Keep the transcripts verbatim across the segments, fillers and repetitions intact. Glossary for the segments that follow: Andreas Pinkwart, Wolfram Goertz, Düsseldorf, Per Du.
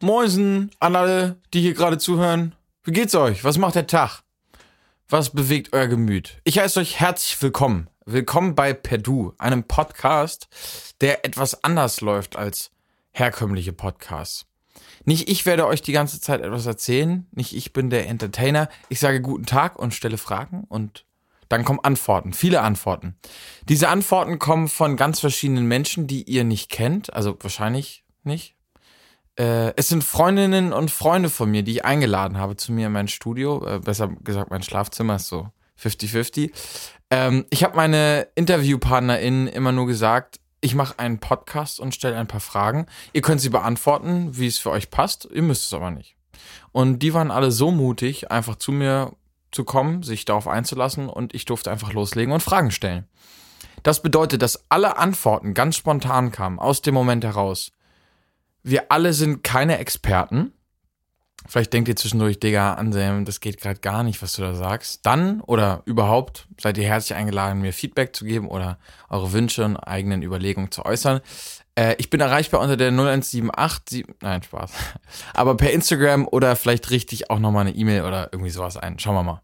Moinsen an alle, die hier gerade zuhören. Wie geht's euch? Was macht der Tag? Was bewegt euer Gemüt? Ich heiße euch herzlich willkommen. Willkommen bei Per Du, einem Podcast, der etwas anders läuft als herkömmliche Podcasts. Nicht ich werde euch die ganze Zeit etwas erzählen, nicht ich bin der Entertainer. Ich sage guten Tag und stelle Fragen und dann kommen Antworten, viele Antworten. Diese Antworten kommen von ganz verschiedenen Menschen, die ihr nicht kennt, also wahrscheinlich nicht. Es sind Freundinnen und Freunde von mir, die ich eingeladen habe zu mir in mein Studio. Besser gesagt, mein Schlafzimmer ist so fifty-fifty. Ähm, ich habe meine InterviewpartnerInnen immer nur gesagt, ich mache einen Podcast und stelle ein paar Fragen. Ihr könnt sie beantworten, wie es für euch passt. Ihr müsst es aber nicht. Und die waren alle so mutig, einfach zu mir zu kommen, sich darauf einzulassen. Und ich durfte einfach loslegen und Fragen stellen. Das bedeutet, dass alle Antworten ganz spontan kamen, aus dem Moment heraus. Wir alle sind keine Experten. Vielleicht denkt ihr zwischendurch, Digga, Anselm, das geht gerade gar nicht, was du da sagst. Dann oder überhaupt seid ihr herzlich eingeladen, mir Feedback zu geben oder eure Wünsche und eigenen Überlegungen zu äußern. Äh, ich bin erreichbar unter der null eins sieben acht, nein, Spaß. Aber per Instagram oder vielleicht richte ich auch nochmal eine E-Mail oder irgendwie sowas ein. Schauen wir mal.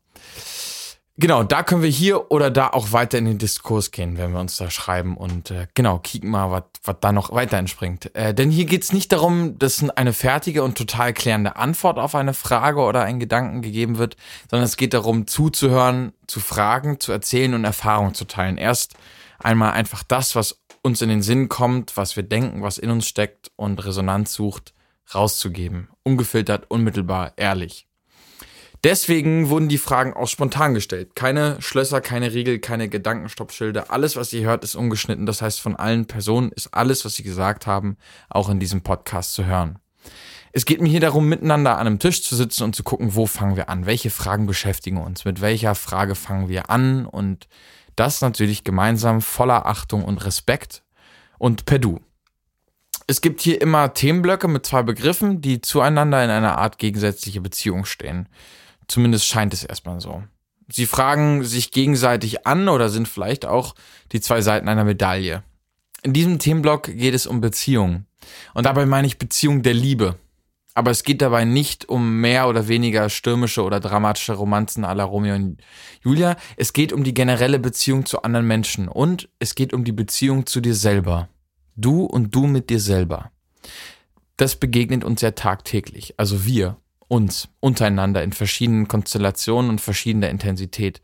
Genau, da können wir hier oder da auch weiter in den Diskurs gehen, wenn wir uns da schreiben und äh, genau, kicken mal, was da noch weiter entspringt. Äh, denn hier geht's nicht darum, dass eine fertige und total klärende Antwort auf eine Frage oder einen Gedanken gegeben wird, sondern es geht darum, zuzuhören, zu fragen, zu erzählen und Erfahrungen zu teilen. Erst einmal einfach das, was uns in den Sinn kommt, was wir denken, was in uns steckt und Resonanz sucht, rauszugeben. Ungefiltert, unmittelbar, ehrlich. Deswegen wurden die Fragen auch spontan gestellt. Keine Schlösser, keine Riegel, keine Gedankenstoppschilder. Alles, was ihr hört, ist ungeschnitten. Das heißt, von allen Personen ist alles, was sie gesagt haben, auch in diesem Podcast zu hören. Es geht mir hier darum, miteinander an einem Tisch zu sitzen und zu gucken, wo fangen wir an? Welche Fragen beschäftigen uns? Mit welcher Frage fangen wir an? Und das natürlich gemeinsam voller Achtung und Respekt und per Du. Es gibt hier immer Themenblöcke mit zwei Begriffen, die zueinander in einer Art gegensätzliche Beziehung stehen. Zumindest scheint es erstmal so. Sie fragen sich gegenseitig an oder sind vielleicht auch die zwei Seiten einer Medaille. In diesem Themenblock geht es um Beziehungen. Und dabei meine ich Beziehung der Liebe. Aber es geht dabei nicht um mehr oder weniger stürmische oder dramatische Romanzen à la Romeo und Julia. Es geht um die generelle Beziehung zu anderen Menschen. Und es geht um die Beziehung zu dir selber. Du und du mit dir selber. Das begegnet uns ja tagtäglich. Also wir. Uns, untereinander in verschiedenen Konstellationen und verschiedener Intensität.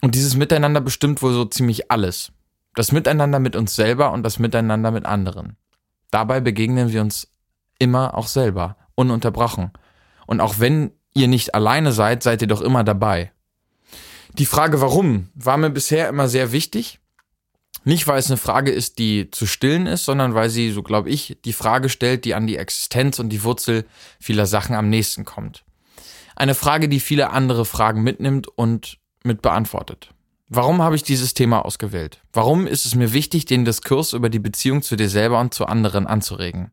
Und dieses Miteinander bestimmt wohl so ziemlich alles. Das Miteinander mit uns selber und das Miteinander mit anderen. Dabei begegnen wir uns immer auch selber, ununterbrochen. Und auch wenn ihr nicht alleine seid, seid ihr doch immer dabei. Die Frage warum war mir bisher immer sehr wichtig. Nicht, weil es eine Frage ist, die zu stillen ist, sondern weil sie, so glaube ich, die Frage stellt, die an die Existenz und die Wurzel vieler Sachen am nächsten kommt. Eine Frage, die viele andere Fragen mitnimmt und mit beantwortet. Warum habe ich dieses Thema ausgewählt? Warum ist es mir wichtig, den Diskurs über die Beziehung zu dir selber und zu anderen anzuregen?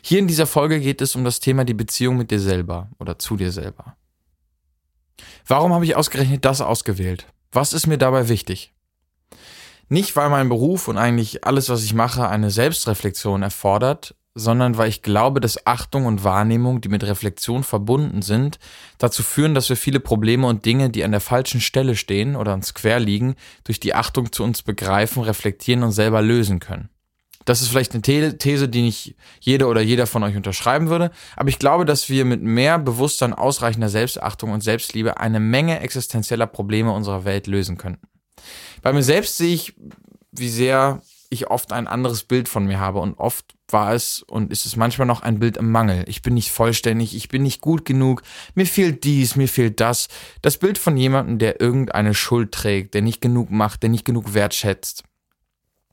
Hier in dieser Folge geht es um das Thema die Beziehung mit dir selber oder zu dir selber. Warum habe ich ausgerechnet das ausgewählt? Was ist mir dabei wichtig? Nicht, weil mein Beruf und eigentlich alles, was ich mache, eine Selbstreflexion erfordert, sondern weil ich glaube, dass Achtung und Wahrnehmung, die mit Reflexion verbunden sind, dazu führen, dass wir viele Probleme und Dinge, die an der falschen Stelle stehen oder uns quer liegen, durch die Achtung zu uns begreifen, reflektieren und selber lösen können. Das ist vielleicht eine These, die nicht jede oder jeder von euch unterschreiben würde, aber ich glaube, dass wir mit mehr Bewusstsein, ausreichender Selbstachtung und Selbstliebe eine Menge existenzieller Probleme unserer Welt lösen könnten. Bei mir selbst sehe ich, wie sehr ich oft ein anderes Bild von mir habe und oft war es und ist es manchmal noch ein Bild im Mangel. Ich bin nicht vollständig, ich bin nicht gut genug, mir fehlt dies, mir fehlt das. Das Bild von jemandem, der irgendeine Schuld trägt, der nicht genug macht, der nicht genug wertschätzt.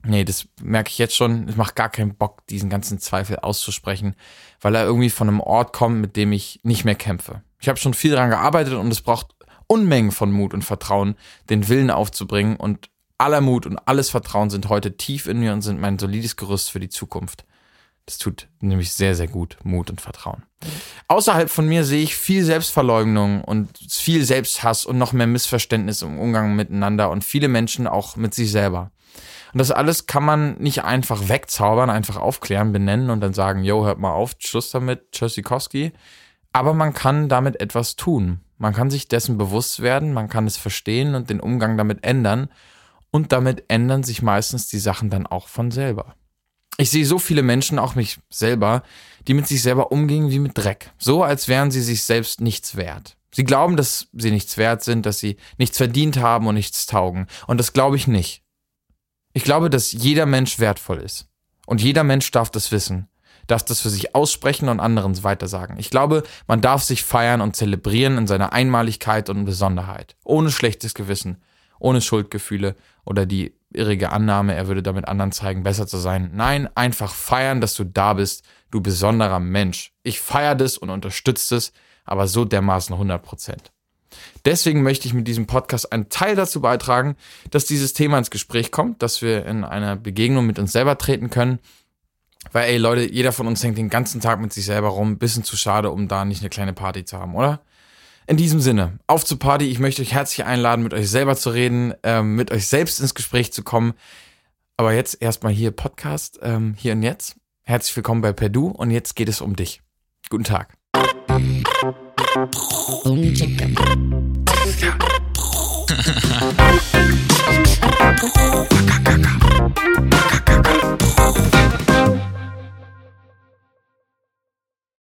Nee, das merke ich jetzt schon, es macht gar keinen Bock, diesen ganzen Zweifel auszusprechen, weil er irgendwie von einem Ort kommt, mit dem ich nicht mehr kämpfe. Ich habe schon viel daran gearbeitet und es braucht Unmengen von Mut und Vertrauen, den Willen aufzubringen und aller Mut und alles Vertrauen sind heute tief in mir und sind mein solides Gerüst für die Zukunft. Das tut nämlich sehr, sehr gut, Mut und Vertrauen. Außerhalb von mir sehe ich viel Selbstverleugnung und viel Selbsthass und noch mehr Missverständnis im Umgang miteinander und viele Menschen auch mit sich selber. Und das alles kann man nicht einfach wegzaubern, einfach aufklären, benennen und dann sagen, yo, hört mal auf, Schluss damit, Tschüssikowski. Aber man kann damit etwas tun. Man kann sich dessen bewusst werden, man kann es verstehen und den Umgang damit ändern. Und damit ändern sich meistens die Sachen dann auch von selber. Ich sehe so viele Menschen, auch mich selber, die mit sich selber umgehen wie mit Dreck. So, als wären sie sich selbst nichts wert. Sie glauben, dass sie nichts wert sind, dass sie nichts verdient haben und nichts taugen. Und das glaube ich nicht. Ich glaube, dass jeder Mensch wertvoll ist. Und jeder Mensch darf das wissen, darf das für sich aussprechen und anderen weitersagen. Ich glaube, man darf sich feiern und zelebrieren in seiner Einmaligkeit und Besonderheit. Ohne schlechtes Gewissen, ohne Schuldgefühle oder die irrige Annahme, er würde damit anderen zeigen, besser zu sein. Nein, einfach feiern, dass du da bist, du besonderer Mensch. Ich feiere das und unterstütze das, aber so dermaßen hundert Prozent. Deswegen möchte ich mit diesem Podcast einen Teil dazu beitragen, dass dieses Thema ins Gespräch kommt, dass wir in einer Begegnung mit uns selber treten können. Weil, ey Leute, jeder von uns hängt den ganzen Tag mit sich selber rum, bisschen zu schade, um da nicht eine kleine Party zu haben, oder? In diesem Sinne, auf zur Party. Ich möchte euch herzlich einladen, mit euch selber zu reden, ähm, mit euch selbst ins Gespräch zu kommen. Aber jetzt erstmal hier Podcast, ähm, hier und jetzt. Herzlich willkommen bei Per Du und jetzt geht es um dich. Guten Tag. Boom, chicken.